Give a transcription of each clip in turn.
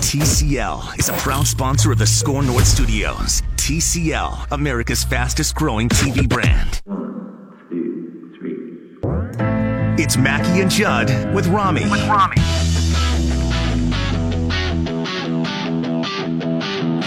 TCL is a proud sponsor of the Score North Studios. TCL, America's fastest growing TV brand. 1, 2, 3. It's Mackey and Judd with Rami. With Rami.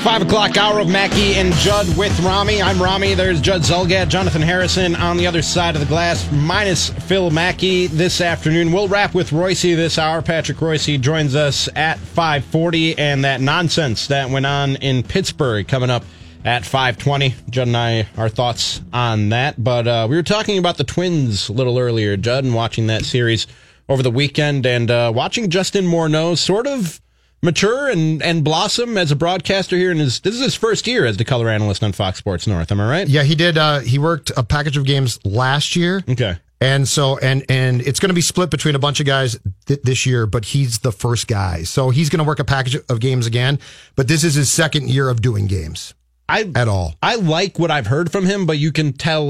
5 o'clock hour of Mackey and Judd with Rami. I'm Rami. There's Judd Zelgad, Jonathan Harrison on the other side of the glass, minus Phil Mackey this afternoon. We'll wrap with Roycey this hour. Patrick Roycey joins us at 5:40, and that nonsense that went on in Pittsburgh coming up at 5:20. Judd and I, our thoughts on that. But we were talking about the Twins a little earlier, Judd, and watching that series over the weekend, and watching Justin Morneau sort of mature and blossom as a broadcaster here, and this is his first year as the color analyst on Fox Sports North. Am I right? Yeah, he did. He worked a package of games last year. Okay, and so and it's going to be split between a bunch of guys this year, but he's the first guy, so he's going to work a package of games again. But this is his second year of doing games at all. I like what I've heard from him, but you can tell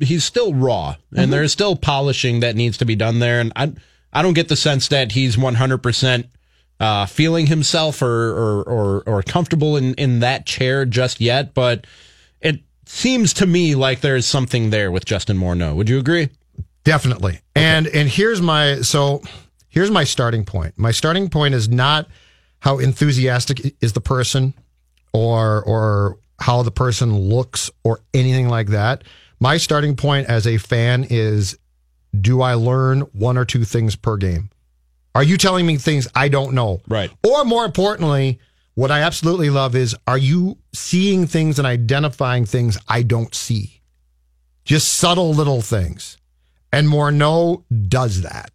he's still raw, and there's still polishing that needs to be done there. And I don't get the sense that he's 100%. Feeling himself or comfortable in that chair just yet, but it seems to me like there's something there with Justin Morneau. Would you agree? Definitely. Okay. And here's my starting point. My starting point is not how enthusiastic is the person or how the person looks or anything like that. My starting point as a fan is, do I learn one or two things per game? Are you telling me things I don't know? Right. Or more importantly, what I absolutely love is, are you seeing things and identifying things I don't see? Just subtle little things. And Morneau does that.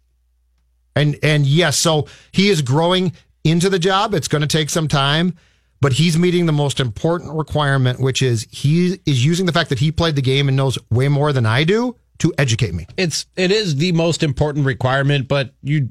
And yes, so he is growing into the job. It's going to take some time, but he's meeting the most important requirement, which is he is using the fact that he played the game and knows way more than I do to educate me. It is the most important requirement, but you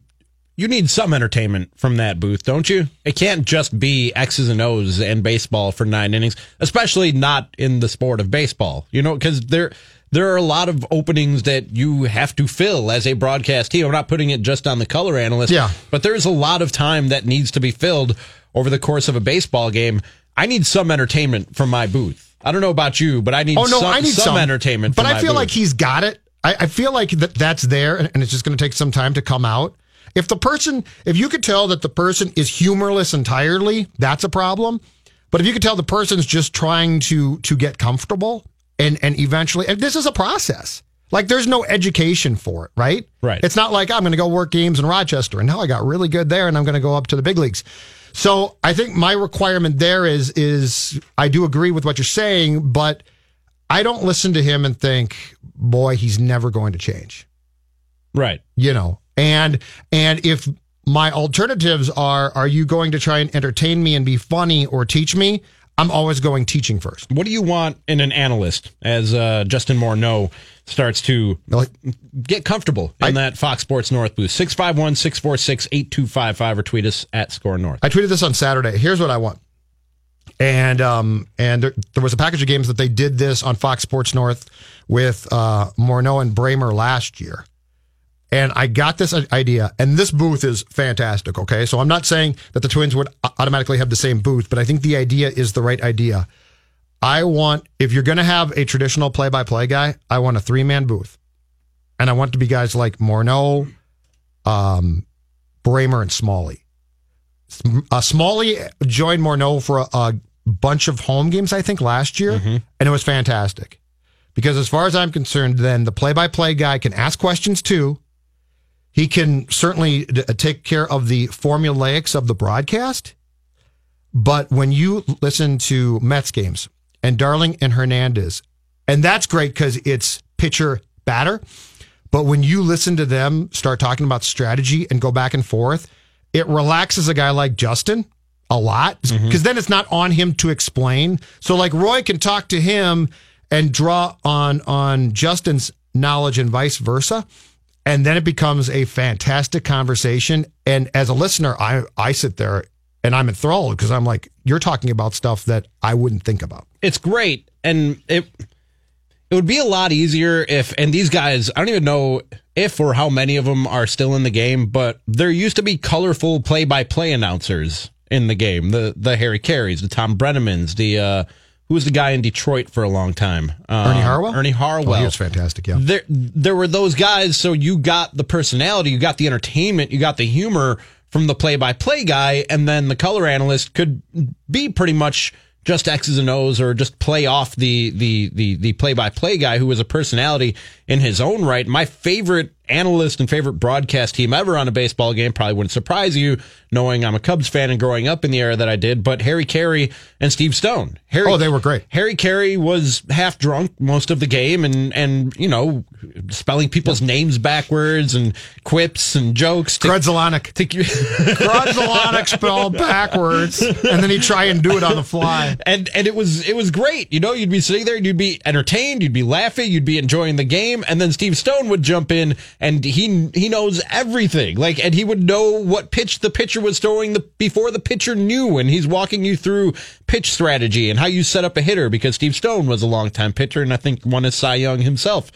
need some entertainment from that booth, don't you? It can't just be X's and O's and baseball for 9 innings, especially not in the sport of baseball. You know, because there are a lot of openings that you have to fill as a broadcast team. I'm not putting it just on the color analyst, but there's a lot of time that needs to be filled over the course of a baseball game. I need some entertainment from my booth. I don't know about you, but I need some entertainment from my booth. But I feel like he's got it. I feel like that's there, and it's just going to take some time to come out. If you could tell that the person is humorless entirely, that's a problem. But if you could tell the person's just trying to get comfortable and eventually, and this is a process. Like, there's no education for it, right? Right. It's not like I'm going to go work games in Rochester and now I got really good there and I'm going to go up to the big leagues. So I think my requirement there is I do agree with what you're saying, but I don't listen to him and think, boy, he's never going to change. Right. You know. And if my alternatives are you going to try and entertain me and be funny or teach me? I'm always going teaching first. What do you want in an analyst as Justin Morneau starts to get comfortable in that Fox Sports North booth? 651-646-8255 or tweet us at Score North. I tweeted this on Saturday. Here's what I want. And there was a package of games that they did this on Fox Sports North with Morneau and Bramer last year. And I got this idea, and this booth is fantastic, okay? So I'm not saying that the Twins would automatically have the same booth, but I think the idea is the right idea. I want, if you're going to have a traditional play-by-play guy, I want a 3-man booth. And I want it to be guys like Morneau, Bramer, and Smalley. Smalley joined Morneau for a bunch of home games, I think, last year, and it was fantastic. Because as far as I'm concerned, then the play-by-play guy can ask questions too. He can certainly take care of the formulaics of the broadcast. But when you listen to Mets games and Darling and Hernandez, and that's great because it's pitcher-batter, but when you listen to them start talking about strategy and go back and forth, it relaxes a guy like Justin a lot because then it's not on him to explain. So like Roy can talk to him and draw on Justin's knowledge and vice versa. And then it becomes a fantastic conversation. And as a listener, I sit there and I'm enthralled because I'm like, you're talking about stuff that I wouldn't think about. It's great. And it would be a lot easier if, and these guys, I don't even know if or how many of them are still in the game, but there used to be colorful play-by-play announcers in the game. The Harry Carays, the Tom Brennemans, the... Who was the guy in Detroit for a long time? Ernie Harwell? Ernie Harwell. Oh, he was fantastic, yeah. There were those guys, so you got the personality, you got the entertainment, you got the humor from the play-by-play guy, and then the color analyst could be pretty much just X's and O's or just play off the play-by-play guy who was a personality in his own right. My favorite analyst and favorite broadcast team ever on a baseball game, probably wouldn't surprise you, knowing I'm a Cubs fan and growing up in the era that I did, but Harry Caray and Steve Stone. Oh, they were great. Harry Caray was half drunk most of the game and you know, spelling people's names backwards and quips and jokes. Grudzalonic. Grudzalonic spelled backwards, and then he'd try and do it on the fly. And it was great. You know, you'd be sitting there, you'd be entertained, you'd be laughing, you'd be enjoying the game, and then Steve Stone would jump in, and he knows everything. Like, and he would know what pitch the pitcher was throwing before the pitcher knew, and he's walking you through pitch strategy and how you set up a hitter, because Steve Stone was a longtime pitcher, and I think won a Cy Young himself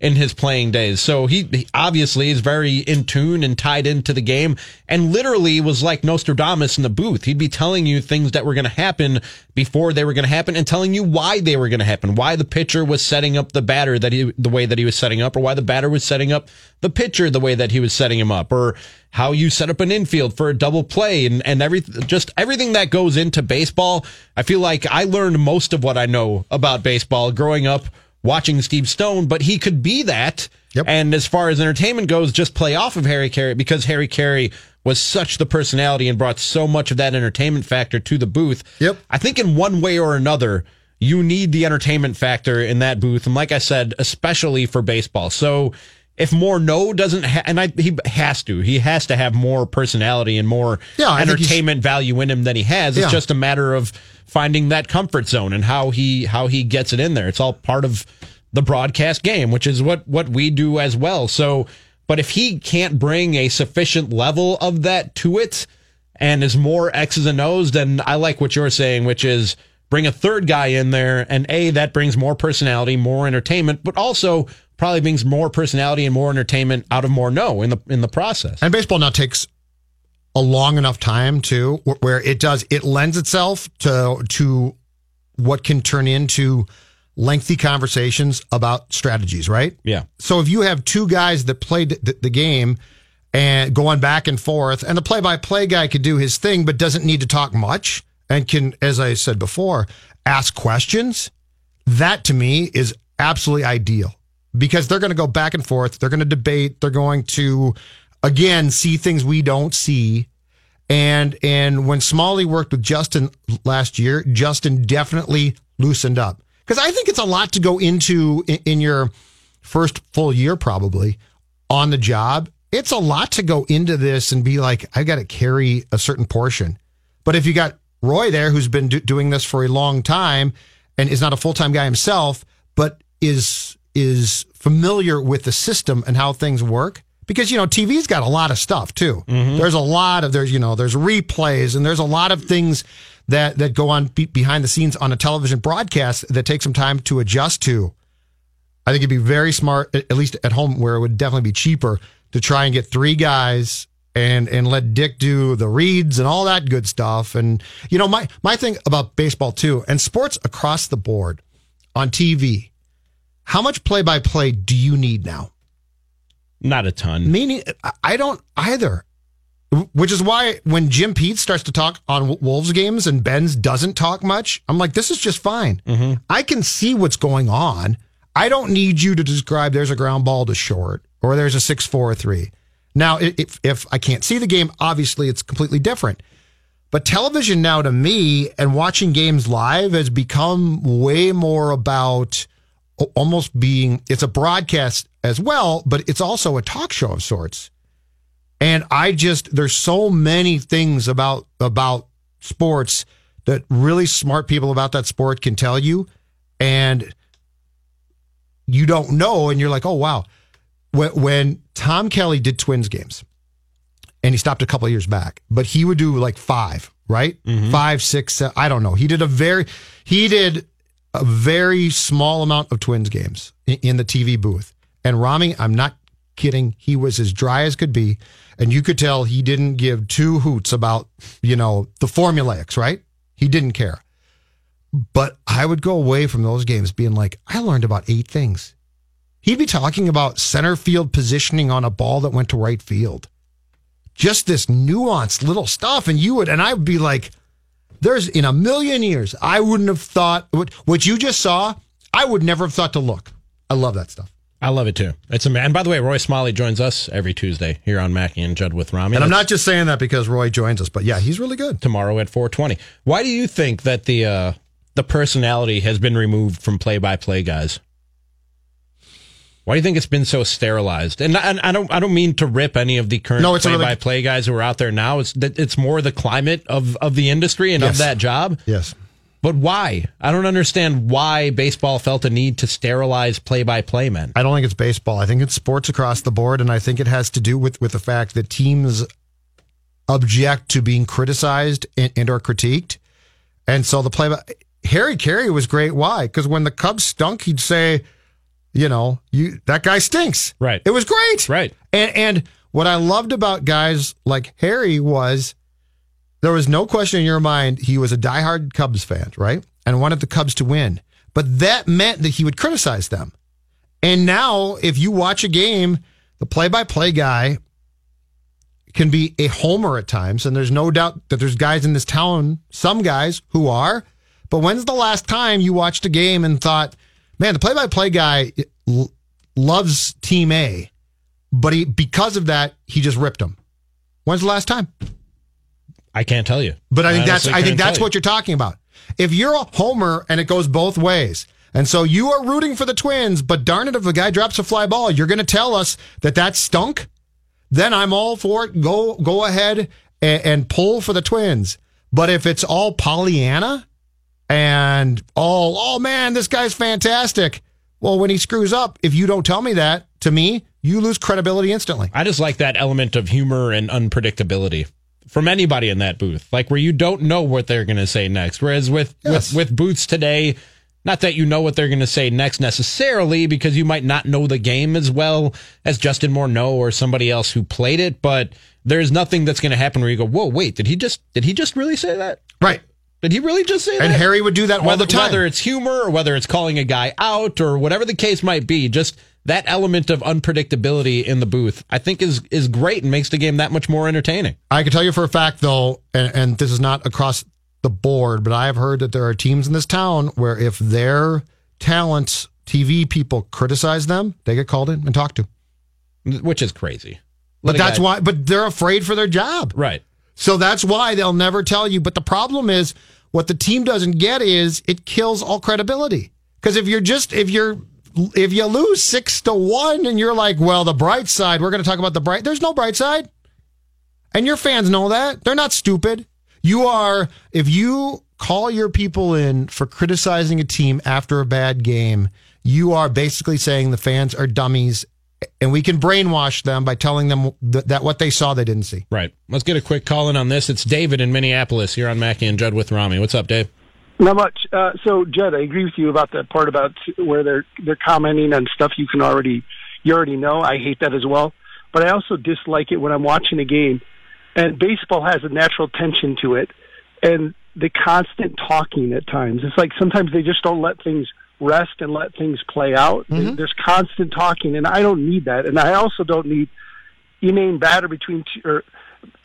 in his playing days. So he obviously is very in tune and tied into the game, and literally was like Nostradamus in the booth. He'd be telling you things that were going to happen before they were going to happen, and telling you why they were going to happen, why the pitcher was setting up the batter the way that he was setting up, or why the batter was setting up the pitcher the way that he was setting him up, or how you set up an infield for a double play, and everything that goes into baseball. I feel like I learned most of what I know about baseball growing up watching Steve Stone, but he could be that. Yep. And as far as entertainment goes, just play off of Harry Caray, because Harry Caray was such the personality and brought so much of that entertainment factor to the booth. Yep. I think in one way or another, you need the entertainment factor in that booth. And like I said, especially for baseball. So if Morneau doesn't he has to. He has to have more personality and more entertainment value in him than he has. It's just a matter of finding that comfort zone and how he gets it in there. It's all part of the broadcast game, which is what we do as well. So, but if he can't bring a sufficient level of that to it and is more X's and O's, then I like what you're saying, which is bring a third guy in there, and that brings more personality, more entertainment, but also probably brings more personality and more entertainment out of Morneau in the process. And baseball now takes a long enough time too, where it lends itself to what can turn into lengthy conversations about strategies, right? Yeah. So if you have two guys that played the game and going back and forth, and the play-by-play guy could do his thing, but doesn't need to talk much, and can, as I said before, ask questions, that to me is absolutely ideal. Because they're going to go back and forth. They're going to debate. They're going to, again, see things we don't see. And when Smalley worked with Justin last year, Justin definitely loosened up. Because I think it's a lot to go into in your first full year, probably, on the job. It's a lot to go into this and be like, I got to carry a certain portion. But if you got Roy there, who's been doing this for a long time and is not a full-time guy himself, but is familiar with the system and how things work, because, you know, TV's got a lot of stuff too. Mm-hmm. There's replays, and there's a lot of things that go on behind the scenes on a television broadcast that take some time to adjust to. I think it'd be very smart, at least at home where it would definitely be cheaper, to try and get three guys and let Dick do the reads and all that good stuff. And, you know, my thing about baseball too, and sports across the board on TV, how much play-by-play do you need now? Not a ton. Meaning, I don't either. Which is why when Jim Pete starts to talk on Wolves games and Benz doesn't talk much, I'm like, this is just fine. Mm-hmm. I can see what's going on. I don't need you to describe there's a ground ball to short or there's a 6-4-3. Now, if I can't see the game, obviously it's completely different. But television now to me and watching games live has become way more about almost being, it's a broadcast as well, but it's also a talk show of sorts. And I just, there's so many things about sports that really smart people about that sport can tell you, and you don't know, and you're like, oh, wow. When Tom Kelly did Twins games, and he stopped a couple of years back, but he would do like five, right? Mm-hmm. 5, 6, 7, I don't know. He did a very small amount of Twins games in the TV booth. And Rami, I'm not kidding, he was as dry as could be, and you could tell he didn't give two hoots about, you know, the formulaics, right? He didn't care. But I would go away from those games being like, I learned about 8 things. He'd be talking about center field positioning on a ball that went to right field. Just this nuanced little stuff, and I would be like, there's, in a million years, I wouldn't have thought, what you just saw, I would never have thought to look. I love that stuff. I love it, too. And by the way, Roy Smalley joins us every Tuesday here on Mackey and Judd with Rami. And I'm not just saying that because Roy joins us, but yeah, he's really good. Tomorrow at 4:20. Why do you think that the personality has been removed from play-by-play guys? Why do you think it's been so sterilized? And I don't mean to rip any of the current play-by-play guys who are out there now. It's more the climate of the industry and of that job. Yes. But why? I don't understand why baseball felt a need to sterilize play-by-play men. I don't think it's baseball. I think it's sports across the board, and I think it has to do with the fact that teams object to being criticized and or critiqued. And so Harry Caray was great. Why? Because when the Cubs stunk, he'd say, you know, that guy stinks. Right. It was great. Right. And what I loved about guys like Harry was, there was no question in your mind he was a diehard Cubs fan, right? And wanted the Cubs to win. But that meant that he would criticize them. And now, if you watch a game, the play-by-play guy can be a homer at times, and there's no doubt that there's guys in this town, some guys, who are. But when's the last time you watched a game and thought, man, the play-by-play guy loves Team A, but because of that, he just ripped him? When's the last time? I can't tell you. But I think that's what you're talking about. If you're a homer and it goes both ways, and so you are rooting for the Twins, but darn it, if a guy drops a fly ball, you're going to tell us that stunk, then I'm all for it. Go ahead and pull for the Twins. But if it's all Pollyanna and all, oh man, this guy's fantastic. Well, when he screws up, if you don't tell me that, to me, you lose credibility instantly. I just like that element of humor and unpredictability from anybody in that booth, like where you don't know what they're going to say next. Whereas with booths today, not that you know what they're going to say next necessarily, because you might not know the game as well as Justin Morneau or somebody else who played it, but there's nothing that's going to happen where you go, whoa, wait, did he just really say that? Right. Did he really just say that? And Harry would do that all the time. Whether it's humor or whether it's calling a guy out or whatever the case might be, just that element of unpredictability in the booth, I think, is great and makes the game that much more entertaining. I can tell you for a fact, though, and this is not across the board, but I have heard that there are teams in this town where if their talent TV people criticize them, they get called in and talked to. Which is crazy. But they're afraid for their job. Right. So that's why they'll never tell you. But the problem is, what the team doesn't get is it kills all credibility. Because if you lose 6-1 and you're like, well, the bright side, we're going to talk about the bright. There's no bright side. And your fans know that. They're not stupid. If you call your people in for criticizing a team after a bad game, you are basically saying the fans are dummies and we can brainwash them by telling them that what they saw, they didn't see. Right. Let's get a quick call in on this. It's David in Minneapolis here on Mackey and Judd with Rami. What's up, Dave? Not much. So, Judd, I agree with you about that part about where they're commenting on stuff you already know. I hate that as well. But I also dislike it when I'm watching a game. And baseball has a natural tension to it. And the constant talking at times. It's like sometimes they just don't let things rest and let things play out. Mm-hmm. There's constant talking, and I don't need that. And I also don't need inane batter between two, or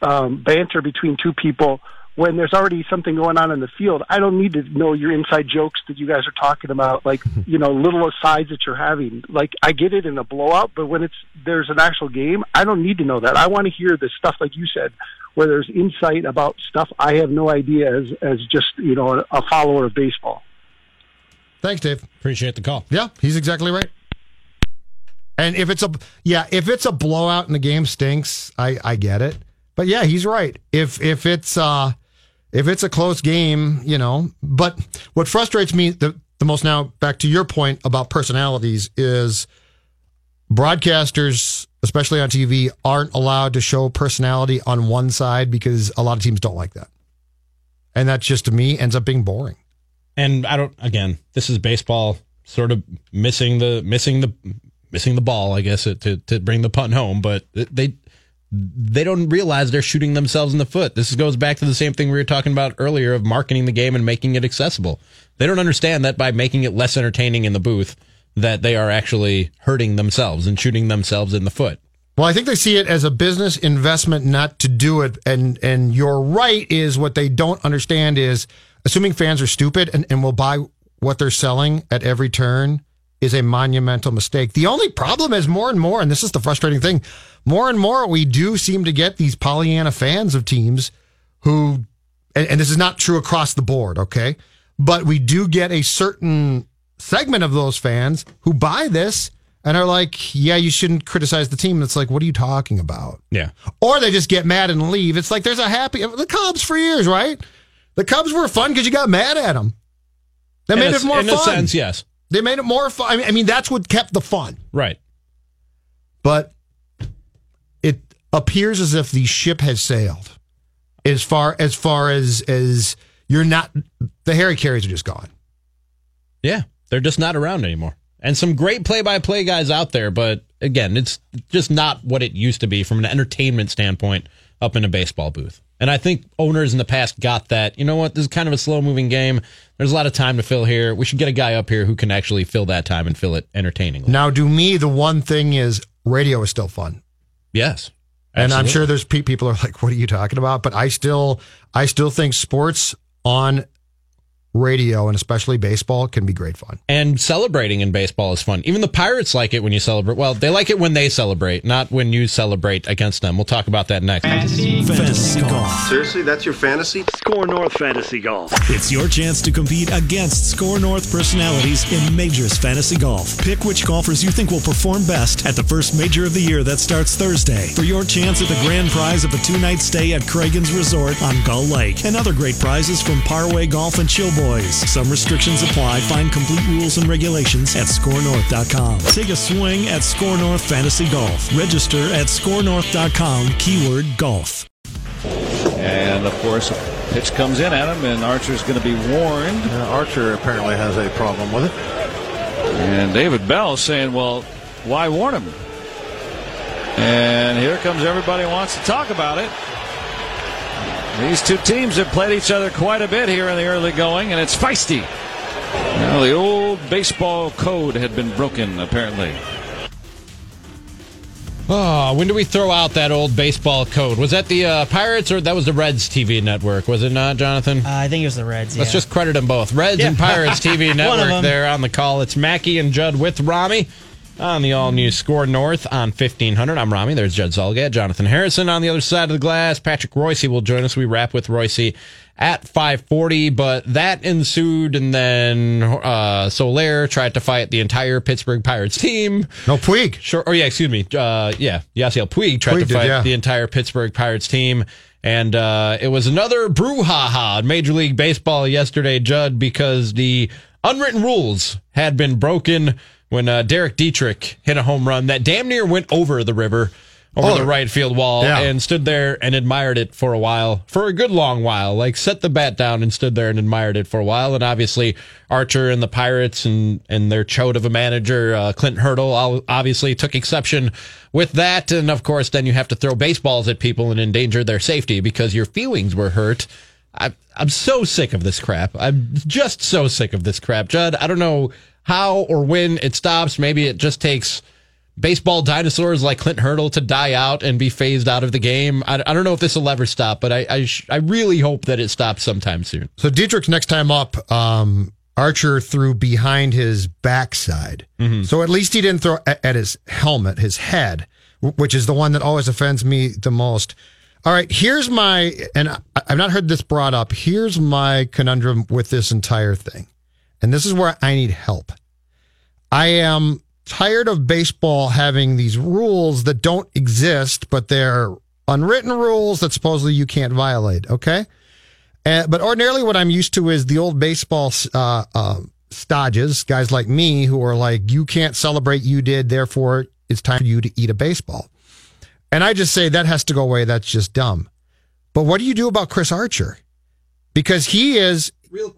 banter between two people when there's already something going on in the field. I don't need to know your inside jokes that you guys are talking about, like, you know, little asides that you're having. Like, I get it in a blowout, but when there's an actual game, I don't need to know that. I want to hear the stuff, like you said, where there's insight about stuff I have no idea as just, you know, a follower of baseball. Thanks, Dave. Appreciate the call. Yeah, he's exactly right. And if it's a blowout and the game stinks, I get it. But yeah, he's right. If it's a close game, you know. But what frustrates me the most now, back to your point about personalities, is broadcasters, especially on TV, aren't allowed to show personality on one side because a lot of teams don't like that. And that just, to me, ends up being boring. And this is baseball sort of missing the ball, I guess, to bring the punt home, but they don't realize they're shooting themselves in the foot. This goes back to the same thing we were talking about earlier of marketing the game and making it accessible. They don't understand that by making it less entertaining in the booth, that they are actually hurting themselves and shooting themselves in the foot. Well, I think they see it as a business investment not to do it, and you're right, is what they don't understand is assuming fans are stupid and will buy what they're selling at every turn is a monumental mistake. The only problem is more and more, and this is the frustrating thing, more and more we do seem to get these Pollyanna fans of teams who, and this is not true across the board, okay, but we do get a certain segment of those fans who buy this and are like, yeah, you shouldn't criticize the team. It's like, what are you talking about? Yeah. Or they just get mad and leave. It's like there's a happy... The Cubs for years, right? The Cubs were fun because you got mad at them. That made it more fun. In a sense, yes. They made it more fun. I mean, that's what kept the fun. Right. But it appears as if the ship has sailed as far as you're not... The Harry Carays are just gone. Yeah, they're just not around anymore. And some great play-by-play guys out there, but again, it's just not what it used to be from an entertainment standpoint up in a baseball booth. And I think owners in the past got that. You know what? This is kind of a slow-moving game. There's a lot of time to fill here. We should get a guy up here who can actually fill that time and fill it entertainingly. Now, to me, the one thing is radio is still fun. Yes. Absolutely. And I'm sure there's people are like, what are you talking about? But I still think sports on radio, and especially baseball, can be great fun. And celebrating in baseball is fun. Even the Pirates like it when you celebrate. Well, they like it when they celebrate, not when you celebrate against them. We'll talk about that next. Fantasy golf. Seriously, that's your fantasy? Score North Fantasy Golf. It's your chance to compete against Score North personalities in Majors Fantasy Golf. Pick which golfers you think will perform best at the first major of the year that starts Thursday for your chance at the grand prize of a two-night stay at Craigan's Resort on Gull Lake and other great prizes from Parway Golf and Chill Boys. Some restrictions apply. Find complete rules and regulations at scorenorth.com. Take a swing at Score North Fantasy Golf. Register at scorenorth.com, keyword golf. And, of course, a pitch comes in at him, and Archer's going to be warned. Archer apparently has a problem with it. And David Bell saying, well, why warn him? And here comes everybody wants to talk about it. These two teams have played each other quite a bit here in the early going, and it's feisty. Well, the old baseball code had been broken, apparently. Oh, when do we throw out that old baseball code? Was that the Pirates, or that was the Reds TV network? Was it not, Jonathan? I think it was the Reds, yeah. Let's just credit them both. Reds and Pirates TV network there on the call. It's Mackey and Judd with Rami on the all-new Score North on 1500. I'm Rami. There's Judd Zelgad. Jonathan Harrison on the other side of the glass. Patrick Roycey will join us. We wrap with Roycey at 5:40, but that ensued, and then Soler tried to fight the entire Pittsburgh Pirates team. No, Puig. Sure. Oh, yeah, excuse me. Yasiel Puig tried to fight the entire Pittsburgh Pirates team, and it was another brouhaha in Major League Baseball yesterday, Judd, because the unwritten rules had been broken when Derek Dietrich hit a home run that damn near went over the river, over the right field wall, and stood there and admired it for a while, for a good long while, like set the bat down and stood there and admired it for a while. And obviously Archer and the Pirates and their chode of a manager, Clint Hurdle, obviously took exception with that. And of course, then you have to throw baseballs at people and endanger their safety because your feelings were hurt. I'm so sick of this crap. I'm just so sick of this crap, Judd. I don't know how or when it stops. Maybe it just takes baseball dinosaurs like Clint Hurdle to die out and be phased out of the game. I don't know if this will ever stop, but I really hope that it stops sometime soon. So Dietrich's next time up, Archer threw behind his backside. Mm-hmm. So at least he didn't throw at his helmet, his head, which is the one that always offends me the most. All right, here's my, and I've not heard this brought up, here's my conundrum with this entire thing. And this is where I need help. I am tired of baseball having these rules that don't exist, but they're unwritten rules that supposedly you can't violate, okay? But ordinarily what I'm used to is the old baseball stodges, guys like me who are like, you can't celebrate, you did, therefore it's time for you to eat a baseball. And I just say that has to go away. That's just dumb. But what do you do about Chris Archer? Because he is... Real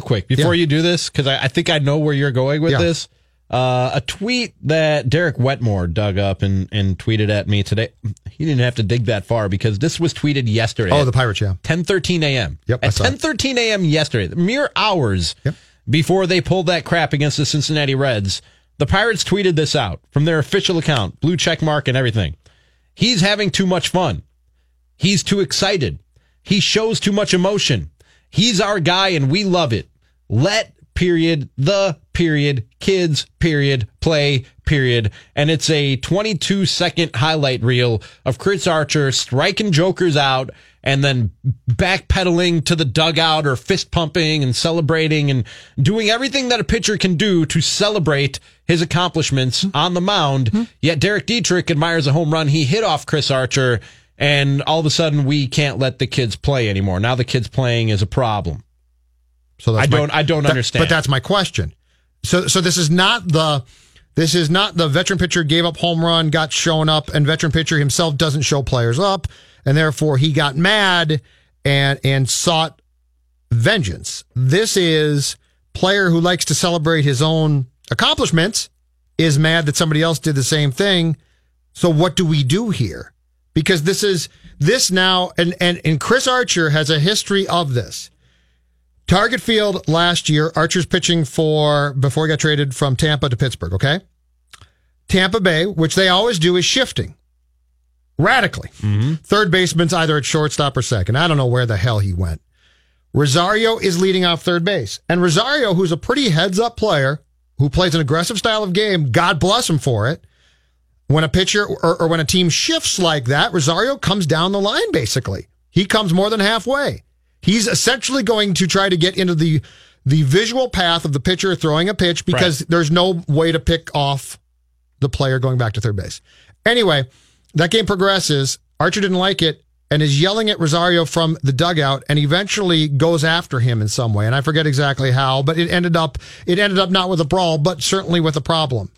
quick, before you do this, because I think I know where you're going with this. A tweet that Derek Wetmore dug up and tweeted at me today. He didn't have to dig that far because this was tweeted yesterday. Oh, the Pirates, 10:13 a.m. Yep, at 10:13 a.m. yesterday, mere hours before they pulled that crap against the Cincinnati Reds, the Pirates tweeted this out from their official account, blue check mark and everything. He's having too much fun. He's too excited. He shows too much emotion. He's our guy and we love it. Let period, the period, kids, period, play, period. And it's a 22-second highlight reel of Chris Archer striking jokers out and then backpedaling to the dugout or fist pumping and celebrating and doing everything that a pitcher can do to celebrate his accomplishments on the mound. Mm-hmm. Yet Derek Dietrich admires a home run he hit off Chris Archer, and all of a sudden we can't let the kids play anymore. Now the kids playing is a problem. So that's I don't understand. But that's my question. So this is not the veteran pitcher gave up home run, got shown up, and veteran pitcher himself doesn't show players up, and therefore he got mad and sought vengeance. This is player who likes to celebrate his own accomplishments is mad that somebody else did the same thing. So what do we do here? Because this now and Chris Archer has a history of this. Target Field last year, Archer's pitching for, before he got traded from Tampa to Pittsburgh, okay? Tampa Bay, which they always do, is shifting radically. Mm-hmm. Third baseman's either at shortstop or second. I don't know where the hell he went. Rosario is leading off third base. And Rosario, who's a pretty heads-up player, who plays an aggressive style of game, God bless him for it, when a pitcher or when a team shifts like that, Rosario comes down the line, basically. He comes more than halfway. He's essentially going to try to get into the visual path of the pitcher throwing a pitch because there's no way to pick off the player going back to third base. Anyway, that game progresses. Archer didn't like it and is yelling at Rosario from the dugout and eventually goes after him in some way. And I forget exactly how, but it ended up not with a brawl, but certainly with a problem.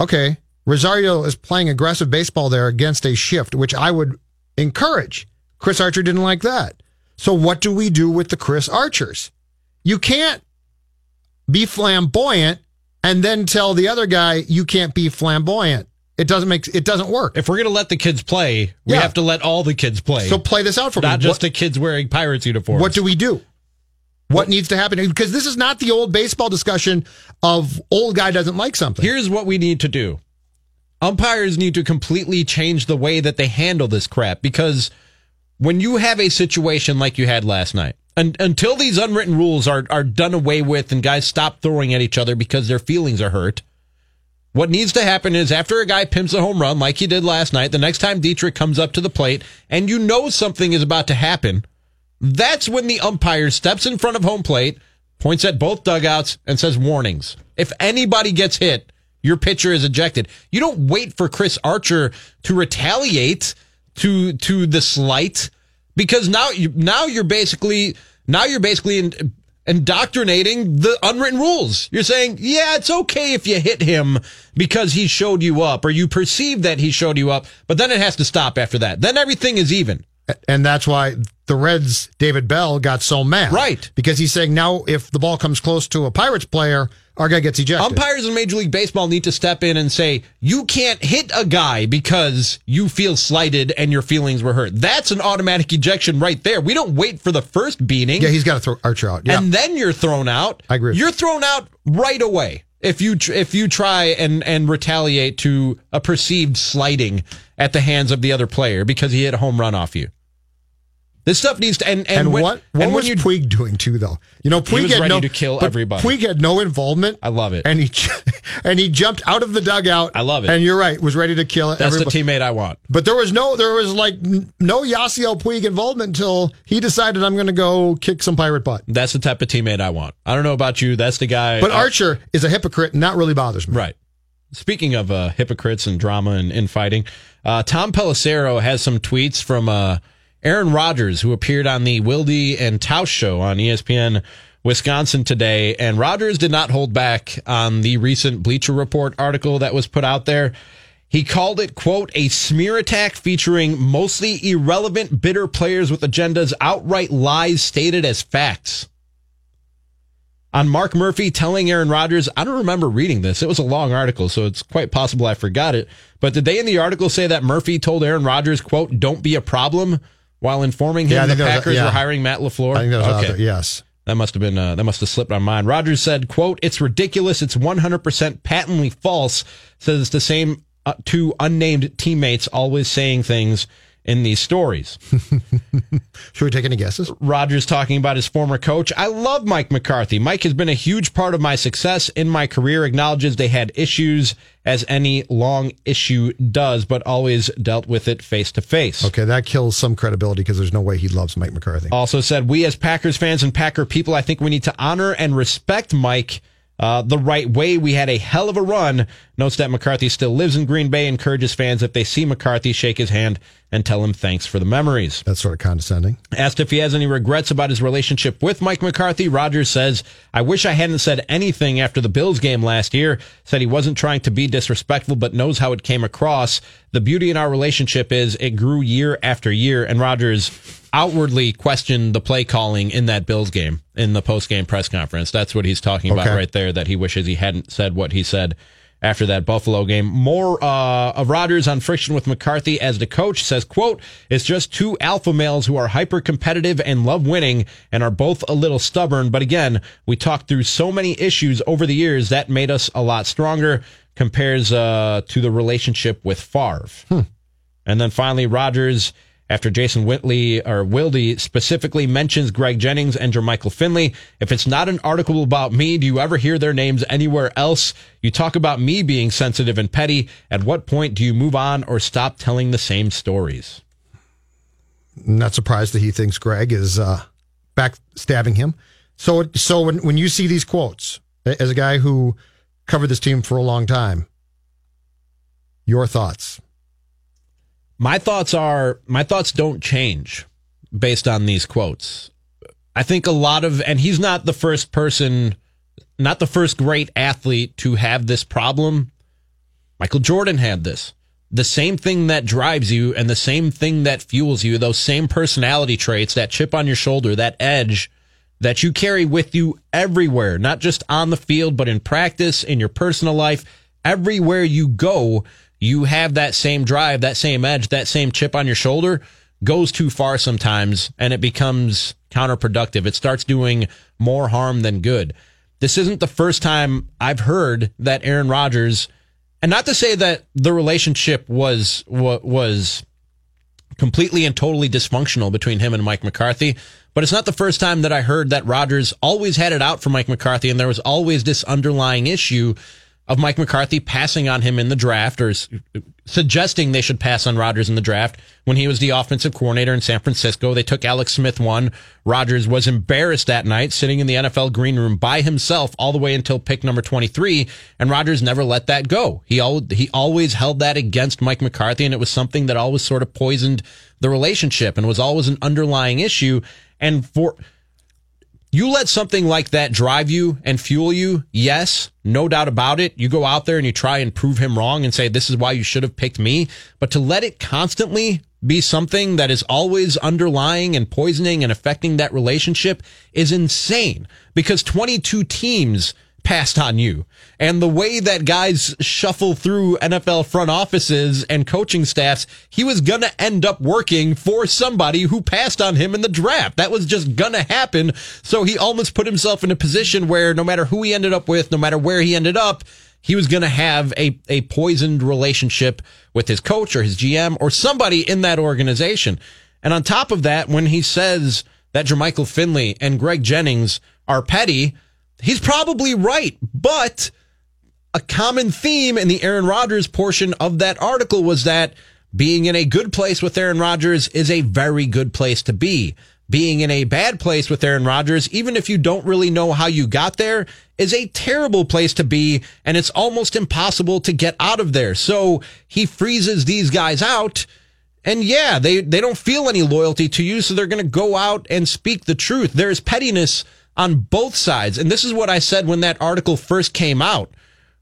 Okay, Rosario is playing aggressive baseball there against a shift, which I would encourage. Chris Archer didn't like that. So what do we do with the Chris Archers? You can't be flamboyant and then tell the other guy you can't be flamboyant. It doesn't work. If we're going to let the kids play, we have to let all the kids play. So play this out for me. Not just the kids wearing Pirates uniforms. What do we do? What needs to happen? Because this is not the old baseball discussion of old guy doesn't like something. Here's what we need to do. Umpires need to completely change the way that they handle this crap because... when you have a situation like you had last night, and until these unwritten rules are done away with and guys stop throwing at each other because their feelings are hurt, what needs to happen is after a guy pimps a home run like he did last night, the next time Dietrich comes up to the plate and you know something is about to happen, that's when the umpire steps in front of home plate, points at both dugouts, and says warnings. If anybody gets hit, your pitcher is ejected. You don't wait for Chris Archer to retaliate to the slight, because now you're basically indoctrinating the unwritten rules. You're saying, yeah, it's okay if you hit him because he showed you up or you perceive that he showed you up, but then it has to stop after that. Then everything is even. And that's why the Reds' David Bell got so mad. Right. Because he's saying now if the ball comes close to a Pirates player, our guy gets ejected. Umpires in Major League Baseball need to step in and say, you can't hit a guy because you feel slighted and your feelings were hurt. That's an automatic ejection right there. We don't wait for the first beating. Yeah, he's got to throw Archer out. Yeah. And then you're thrown out. I agree. You're thrown out right away. If you try and retaliate to a perceived slighting at the hands of the other player because he hit a home run off you. This stuff needs to... And what was Puig doing, too, though? You know, Puig was ready to kill everybody. Puig had no involvement. I love it. And he jumped out of the dugout. I love it. And you're right, was ready to kill everybody. That's the teammate I want. But there was no Yasiel Puig involvement until he decided, I'm going to go kick some pirate butt. That's the type of teammate I want. I don't know about you. That's the guy... But Archer is a hypocrite, and that really bothers me. Right. Speaking of hypocrites and drama and infighting, Tom Pelissero has some tweets from... Aaron Rodgers, who appeared on the Wilde and Tausch show on ESPN Wisconsin today, and Rodgers did not hold back on the recent Bleacher Report article that was put out there. He called it, quote, a smear attack featuring mostly irrelevant, bitter players with agendas, outright lies stated as facts. On Mark Murphy telling Aaron Rodgers, I don't remember reading this. It was a long article, so it's quite possible I forgot it. But did they in the article say that Murphy told Aaron Rodgers, quote, don't be a problem? While informing him the Packers were hiring Matt LaFleur? I think that was out there, yes. That must have slipped my mind. Rodgers said, quote, it's ridiculous. It's 100% patently false. Says it's the same two unnamed teammates always saying things in these stories. Should we take any guesses? Rodgers talking about his former coach. I love Mike McCarthy. Mike has been a huge part of my success in my career. Acknowledges they had issues, as any long issue does, but always dealt with it face to face. Okay, that kills some credibility because there's no way he loves Mike McCarthy. Also said, we as Packers fans and Packer people, I think we need to honor and respect Mike the right way. We had a hell of a run. Notes that McCarthy still lives in Green Bay. Encourages fans, if they see McCarthy, shake his hand and tell him thanks for the memories. That's sort of condescending. Asked if he has any regrets about his relationship with Mike McCarthy, Rodgers says, I wish I hadn't said anything after the Bills game last year. Said he wasn't trying to be disrespectful, but knows how it came across. The beauty in our relationship is it grew year after year. And Rodgers outwardly questioned the play calling in that Bills game in the post-game press conference. That's what he's talking about right there, that he wishes he hadn't said what he said after that Buffalo game. More of Rodgers on friction with McCarthy as the coach says, quote, it's just two alpha males who are hyper-competitive and love winning and are both a little stubborn. But again, we talked through so many issues over the years that made us a lot stronger, compares to the relationship with Favre. And then finally, Rodgers, after Jason Wilde specifically mentions Greg Jennings and Jermichael Finley, if it's not an article about me, do you ever hear their names anywhere else? You talk about me being sensitive and petty. At what point do you move on or stop telling the same stories? Not surprised that he thinks Greg is backstabbing him. So when you see these quotes, as a guy who covered this team for a long time, your thoughts? My thoughts don't change based on these quotes. I think and he's not the first person, not the first great athlete to have this problem. Michael Jordan had this. The same thing that drives you and the same thing that fuels you, those same personality traits, that chip on your shoulder, that edge that you carry with you everywhere, not just on the field, but in practice, in your personal life, everywhere you go. You have that same drive, that same edge, that same chip on your shoulder. Goes too far sometimes, and it becomes counterproductive. It starts doing more harm than good. This isn't the first time I've heard that Aaron Rodgers, and not to say that the relationship was completely and totally dysfunctional between him and Mike McCarthy, but it's not the first time that I heard that Rodgers always had it out for Mike McCarthy, and there was always this underlying issue of Mike McCarthy passing on him in the draft, or suggesting they should pass on Rodgers in the draft when he was the offensive coordinator in San Francisco. They took Alex Smith one. Rodgers was embarrassed that night, sitting in the NFL green room by himself all the way until pick number 23, and Rodgers never let that go. He always held that against Mike McCarthy, and it was something that always sort of poisoned the relationship and was always an underlying issue. And for... you let something like that drive you and fuel you, yes, no doubt about it. You go out there and you try and prove him wrong and say, this is why you should have picked me. But to let it constantly be something that is always underlying and poisoning and affecting that relationship is insane, because 22 teams passed on you. And the way that guys shuffle through NFL front offices and coaching staffs, he was going to end up working for somebody who passed on him in the draft. That was just going to happen. So he almost put himself in a position where no matter who he ended up with, no matter where he ended up, he was going to have a poisoned relationship with his coach or his GM or somebody in that organization. And on top of that, when he says that Jermichael Finley and Greg Jennings are petty, he's probably right. But a common theme in the Aaron Rodgers portion of that article was that being in a good place with Aaron Rodgers is a very good place to be. Being in a bad place with Aaron Rodgers, even if you don't really know how you got there, is a terrible place to be, and it's almost impossible to get out of there. So he freezes these guys out, and yeah, they don't feel any loyalty to you, so they're going to go out and speak the truth. There is pettiness on both sides, and this is what I said when that article first came out.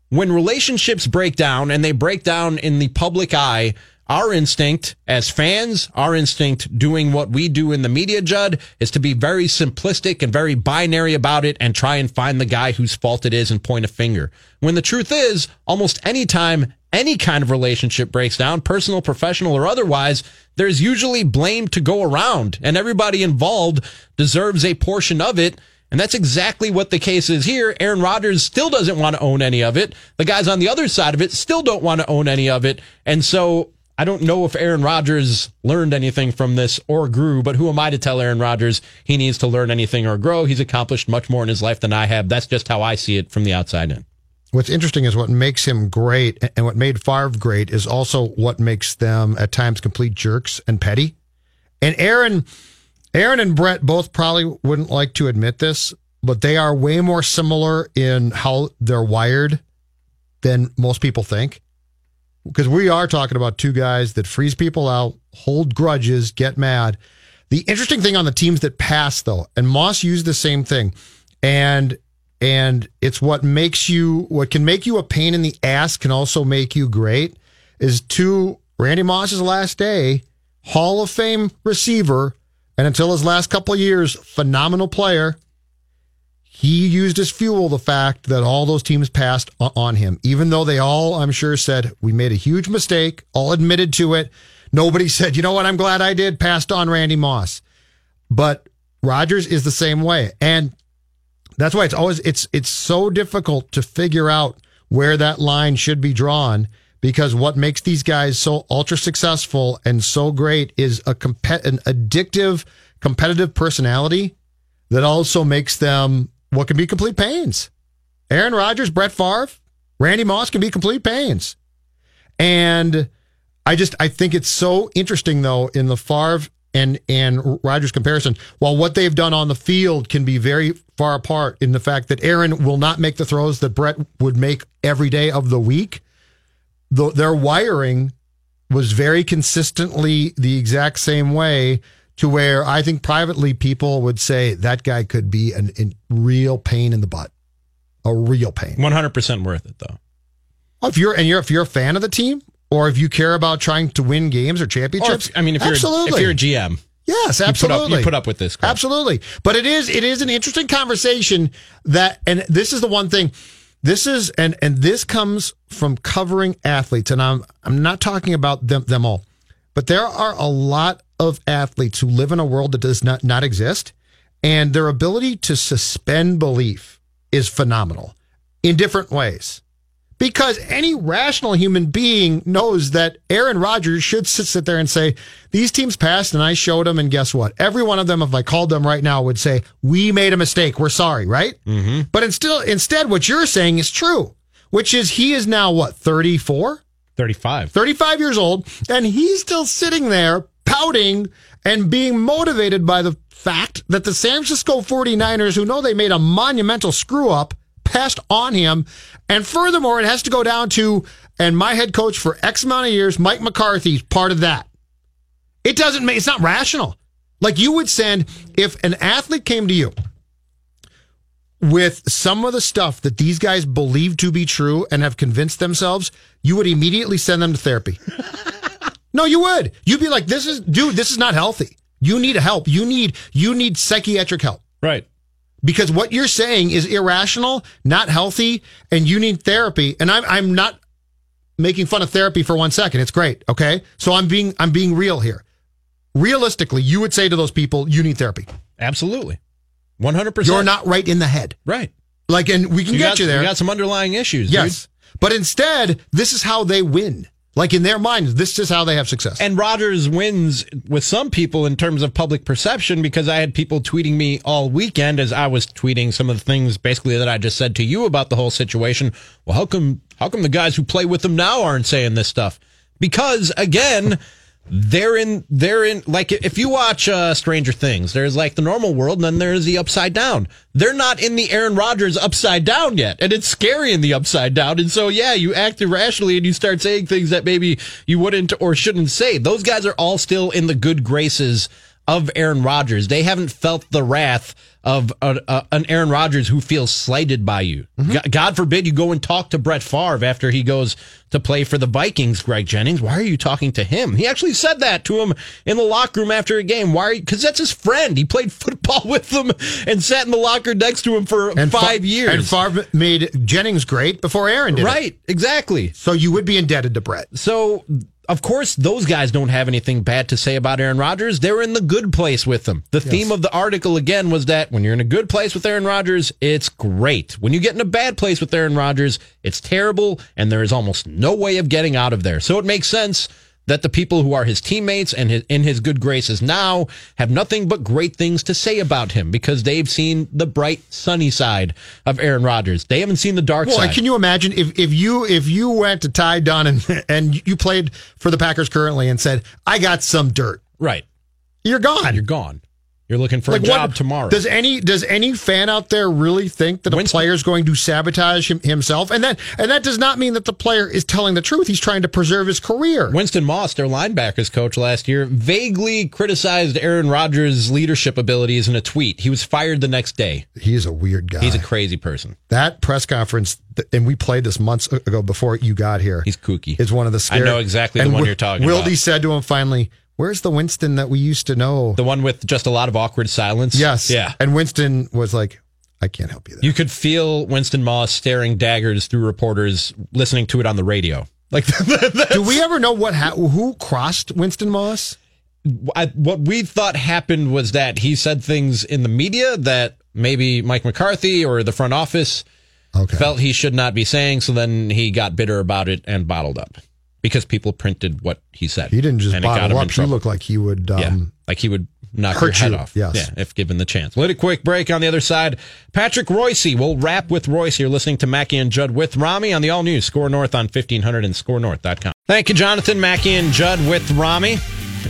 When relationships break down, and they break down in the public eye, our instinct as fans, our instinct doing what we do in the media, Judd, is to be very simplistic and very binary about it and try and find the guy whose fault it is and point a finger. When the truth is, almost any time any kind of relationship breaks down, personal, professional, or otherwise, there's usually blame to go around, and everybody involved deserves a portion of it. And that's exactly what the case is here. Aaron Rodgers still doesn't want to own any of it. The guys on the other side of it still don't want to own any of it. And so I don't know if Aaron Rodgers learned anything from this or grew, but who am I to tell Aaron Rodgers he needs to learn anything or grow? He's accomplished much more in his life than I have. That's just how I see it from the outside in. What's interesting is what makes him great and what made Favre great is also what makes them at times complete jerks and petty. And Aaron and Brett both probably wouldn't like to admit this, but they are way more similar in how they're wired than most people think. Because we are talking about two guys that freeze people out, hold grudges, get mad. The interesting thing on the teams that pass, though, and Moss used the same thing, and it's what can make you a pain in the ass can also make you great, is to Randy Moss's last day, Hall of Fame receiver, and until his last couple of years, phenomenal player. He used as fuel the fact that all those teams passed on him, even though they all, I'm sure, said, we made a huge mistake, all admitted to it. Nobody said, you know what, I'm glad I did, passed on Randy Moss. But Rodgers is the same way. And that's why it's so difficult to figure out where that line should be drawn, because what makes these guys so ultra successful and so great is an addictive, competitive personality that also makes them what can be complete pains. Aaron Rodgers, Brett Favre, Randy Moss can be complete pains. And I think it's so interesting, though, in the Favre and Rodgers comparison, while what they've done on the field can be very far apart in the fact that Aaron will not make the throws that Brett would make every day of the week, their wiring was very consistently the exact same way, to where I think privately people would say that guy could be a real pain in the butt. A real pain. 100% worth it, though. Well, if you're a fan of the team, or if you care about trying to win games or championships, if you're a GM. Yes, absolutely. You put up with this. Crap. Absolutely. But it is an interesting conversation that, and this is the one thing, and this comes from covering athletes, and I'm not talking about them all, but there are a lot of athletes who live in a world that does not exist, and their ability to suspend belief is phenomenal in different ways, because any rational human being knows that Aaron Rodgers should sit there and say, these teams passed and I showed them, and guess what? Every one of them, if I called them right now, would say, we made a mistake, we're sorry, right? Mm-hmm. But instead, what you're saying is true, which is he is now, what, 34? 35. 35 years old, and he's still sitting there pouting and being motivated by the fact that the San Francisco 49ers, who know they made a monumental screw-up, passed on him. And furthermore, it has to go down to, and my head coach for X amount of years, Mike McCarthy, part of that. It's not rational. Like, you would send, if an athlete came to you with some of the stuff that these guys believe to be true and have convinced themselves, you would immediately send them to therapy. No, you would. You'd be like, this is not healthy. You need help. You need psychiatric help. Right. because what you're saying is irrational, not healthy, and you need therapy. And I'm not making fun of therapy for 1 second. It's great. Okay. So I'm being real here. Realistically, you would say to those people, you need therapy. Absolutely. 100%. You're not right in the head. Right. Like, and we can get you there. You got some underlying issues. Yes. Dude. But instead, this is how they win. Like, in their minds, this is how they have success. And Rodgers wins with some people in terms of public perception, because I had people tweeting me all weekend as I was tweeting some of the things basically that I just said to you about the whole situation. Well, how come the guys who play with them now aren't saying this stuff? Because, again, they're in, like, if you watch Stranger Things, there's like the normal world and then there's the upside down. They're not in the Aaron Rodgers upside down yet, and it's scary in the upside down. And so, yeah, you act irrationally and you start saying things that maybe you wouldn't or shouldn't say. Those guys are all still in the good graces of Aaron Rodgers. They haven't felt the wrath of an Aaron Rodgers who feels slighted by you. Mm-hmm. God forbid you go and talk to Brett Favre after he goes to play for the Vikings, Greg Jennings. Why are you talking to him? He actually said that to him in the locker room after a game. Why? Because that's his friend. He played football with him and sat in the locker next to him for 5 years. And Favre made Jennings great before Aaron did. Right, exactly. So you would be indebted to Brett. So, of course, those guys don't have anything bad to say about Aaron Rodgers. They're in the good place with them. The theme of the article, again, was that when you're in a good place with Aaron Rodgers, it's great. When you get in a bad place with Aaron Rodgers, it's terrible, and there is almost no way of getting out of there. So it makes sense that the people who are his teammates and in his good graces now have nothing but great things to say about him, because they've seen the bright, sunny side of Aaron Rodgers. They haven't seen the dark side. Well, can you imagine if you went to Ty Dunn and you played for the Packers currently and said, I got some dirt. Right. You're gone. You're gone. You're looking for a job tomorrow. Does any fan out there really think that a player is going to sabotage himself? And that does not mean that the player is telling the truth. He's trying to preserve his career. Winston Moss, their linebackers coach last year, vaguely criticized Aaron Rodgers' leadership abilities in a tweet. He was fired the next day. He is a weird guy. He's a crazy person. That press conference, and we played this months ago before you got here. He's kooky. It's one of the scary. I know exactly the one you're talking about. Wilde said to him finally, where's the Winston that we used to know? The one with just a lot of awkward silence? Yes. Yeah. And Winston was like, I can't help you there. You could feel Winston Moss staring daggers through reporters listening to it on the radio. Like, do we ever know who crossed Winston Moss? What we thought happened was that he said things in the media that maybe Mike McCarthy or the front office felt he should not be saying, so then he got bitter about it and bottled up. Because people printed what he said. He didn't just bottle up. You look like he would... like he would knock your head off. Yes. Yeah, if given the chance. We'll hit a quick break. On the other side, Patrick Roycey. We'll wrap with Royce. You're listening to Mackey and Judd with Rami on the all-new Score North on 1500 and scorenorth.com. Thank you, Jonathan. Mackey and Judd with Rami.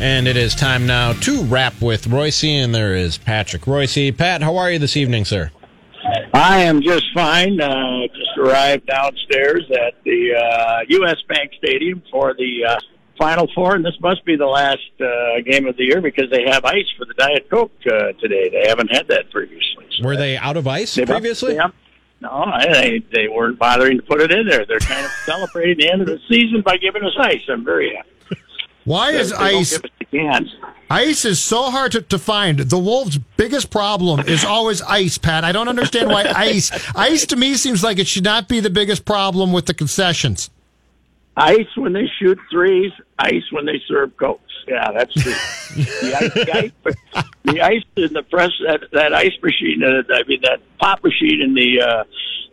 And it is time now to wrap with Roycey, and there is Patrick Roycey. Pat, how are you this evening, sir? I am just fine. Just arrived downstairs at the U.S. Bank Stadium for the Final Four, and this must be the last game of the year because they have ice for the Diet Coke today. They haven't had that previously. So were they out of ice previously? No, they weren't bothering to put it in there. They're kind of celebrating the end of the season by giving us ice. I'm very happy. Why is ice... Ice is so hard to find. The Wolves' biggest problem is always ice, Pat. I don't understand why ice. Ice to me seems like it should not be the biggest problem with the concessions. Ice when they shoot threes, ice when they serve Cokes. Yeah, that's true. The ice in the press, that ice machine, that pop machine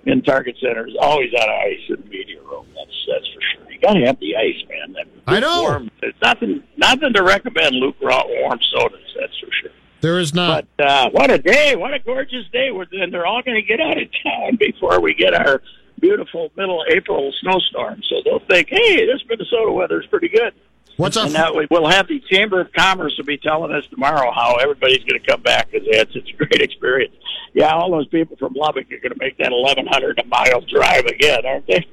in Target Center is always out of ice in the media room. That's for sure. You gotta have the ice, man. I know. There's nothing to recommend lukewarm warm sodas. That's for sure. There is not. But what a day! What a gorgeous day! And they're all going to get out of town before we get our beautiful middle April snowstorm. So they'll think, hey, this Minnesota weather is pretty good. What's up? And that way we'll have the Chamber of Commerce will be telling us tomorrow how everybody's going to come back because they had such a great experience. Yeah, all those people from Lubbock are going to make that 1,100-mile drive again, aren't they?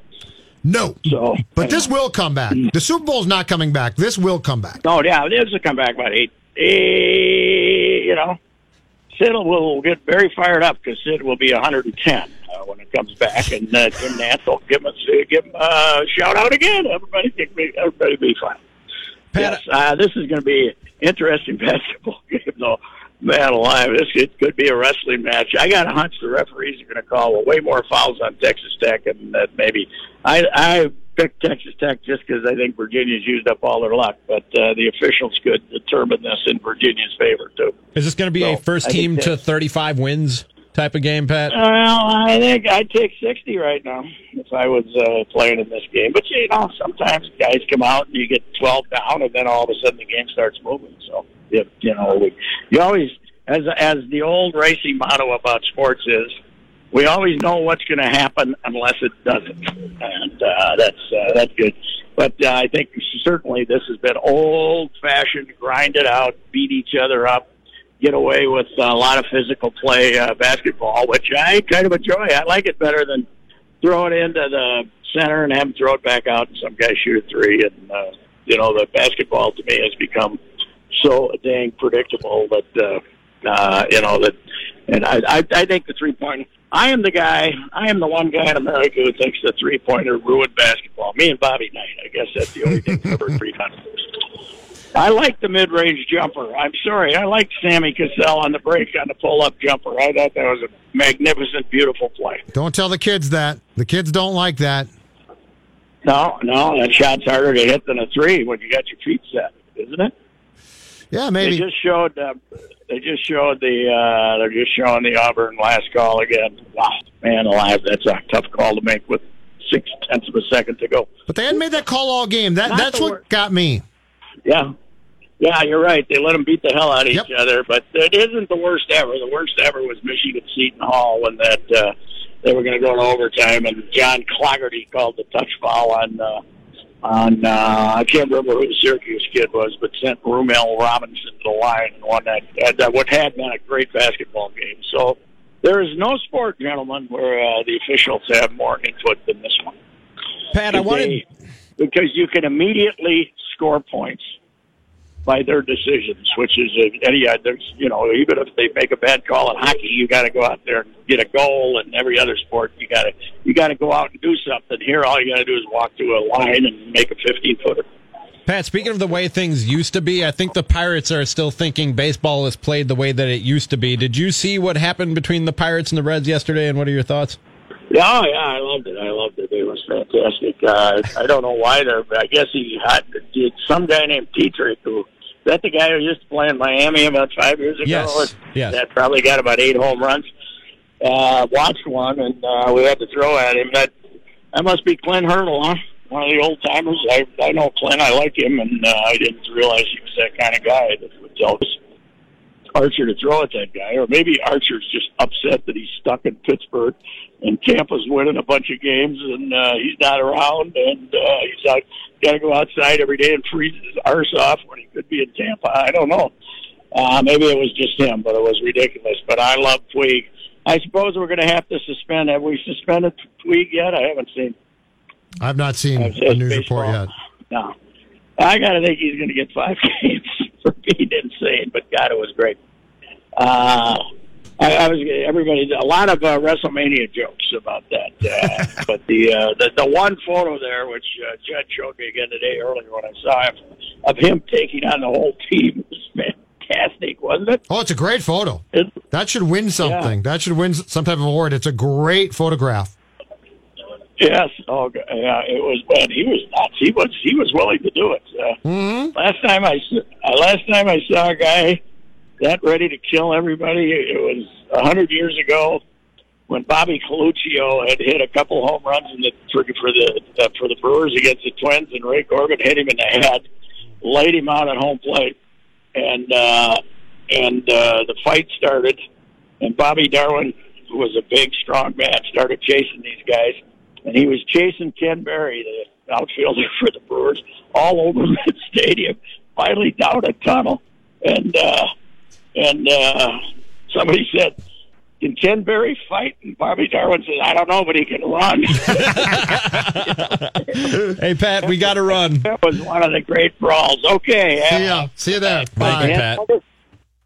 No, so, but this will come back. The Super Bowl's not coming back. This will come back. Oh, yeah, this will come back about 8, you know. Sid will get very fired up because Sid will be 110 when it comes back. And Jim Nantz will give him a shout-out again. Everybody be fine. Pat, yes, this is going to be an interesting basketball game, though. Man alive, this could be a wrestling match. I got a hunch the referees are going to call way more fouls on Texas Tech, and that maybe I picked Texas Tech just because I think Virginia's used up all their luck, but the officials could determine this in Virginia's favor, too. Is this going to be a first team to 35 wins type of game, Pat? Well, I think I'd take 60 right now if I was playing in this game. But, you know, sometimes guys come out and you get 12 down, and then all of a sudden the game starts moving. So, you know, you always, as the old racing motto about sports is, we always know what's going to happen unless it doesn't, and that's good. But I think certainly this has been old-fashioned, grind it out, beat each other up, get away with a lot of physical play basketball, which I kind of enjoy. I like it better than throw it into the center and have them throw it back out and some guy shoot a three. And, you know, the basketball to me has become so dang predictable that, you know, that, and I think the three-point. I am the one guy in America who thinks the three-pointer ruined basketball. Me and Bobby Knight. I guess that's the only thing that's ever agreed on. I like the mid-range jumper. I'm sorry. I like Sammy Cassell on the break on the pull-up jumper. I thought that was a magnificent, beautiful play. Don't tell the kids that. The kids don't like that. No. That shot's harder to hit than a three when you got your feet set, isn't it? Yeah, maybe. They're just showing the Auburn last call again. Wow, man alive, that's a tough call to make with 0.6 of a second to go. But they hadn't made that call all game. That's what got me. Yeah, you're right. They let them beat the hell out of each other. But it isn't the worst ever. The worst ever was Michigan Seton Hall when that they were going to go to overtime, and John Cloggerty called the touch foul on I can't remember who the Syracuse kid was, but sent Rumel Robinson to the line and won that what had been a great basketball game. So there is no sport, gentlemen, where the officials have more input than this one. Pat, because you can immediately score points by their decisions, which is you know, even if they make a bad call in hockey, you got to go out there and get a goal. And every other sport, you got to go out and do something. Here, all you got to do is walk through a line and make a 15-footer. Pat, speaking of the way things used to be, I think the Pirates are still thinking baseball is played the way that it used to be. Did you see what happened between the Pirates and the Reds yesterday? And what are your thoughts? Yeah, I loved it. It was fantastic. I don't know why they're. I guess he did some guy named Dietrich who. Is that the guy who used to play in Miami about 5 years ago? Yes. That probably got about 8 home runs. Watched one, and we had to throw at him. That must be Clint Hurdle, huh? One of the old-timers. I know Clint. I like him, and I didn't realize he was that kind of guy that would tell Archer to throw at that guy. Or maybe Archer's just upset that he's stuck in Pittsburgh, and Tampa's winning a bunch of games, and he's not around, and he's out. Got to go outside every day and freeze his arse off when he could be in Tampa. I don't know. Maybe it was just him, but it was ridiculous. But I love Puig. I suppose we're going to have to suspend. Have we suspended Puig yet? I haven't seen. I've not seen a news report yet. No. I got to think he's going to get 5 games for being insane, but God, it was great. A lot of WrestleMania jokes about that. But the one photo there, which Judd showed me again today earlier when I saw him, of him taking on the whole team was fantastic, wasn't it? Oh, it's a great photo. That should win something. Yeah. That should win some type of award. It's a great photograph. Yes. Oh, yeah. It was. Man, he was nuts. He was willing to do it. Last time I saw a guy that ready to kill everybody. It was 100 years ago when Bobby Coluccio had hit a couple home runs for the Brewers against the Twins, and Ray Corbett hit him in the head, laid him out at home plate, and the fight started. And Bobby Darwin, who was a big, strong man, started chasing these guys, and he was chasing Ken Berry, the outfielder for the Brewers, all over that stadium. Finally, down a tunnel, and somebody said, "Can Ken Berry fight?" And Bobby Darwin said, "I don't know, but he can run." Hey, Pat, we got to run. That was one of the great brawls. Okay. See you there. Bye, Pat.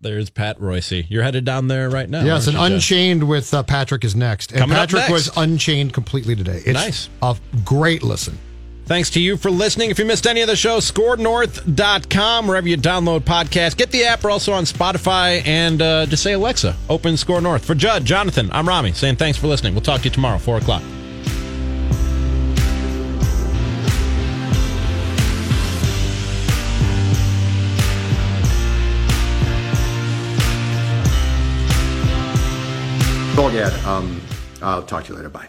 There's Pat Roycey. You're headed down there right now. Yes, and Unchained with Patrick is next. And Patrick was unchained completely today. It's a great listen. Thanks to you for listening. If you missed any of the show, scorenorth.com, wherever you download podcasts. Get the app. We're also on Spotify. And just say, Alexa, open Score North. For Judd, Jonathan, I'm Rami, saying thanks for listening. We'll talk to you tomorrow, 4 o'clock. I'll talk to you later. Bye.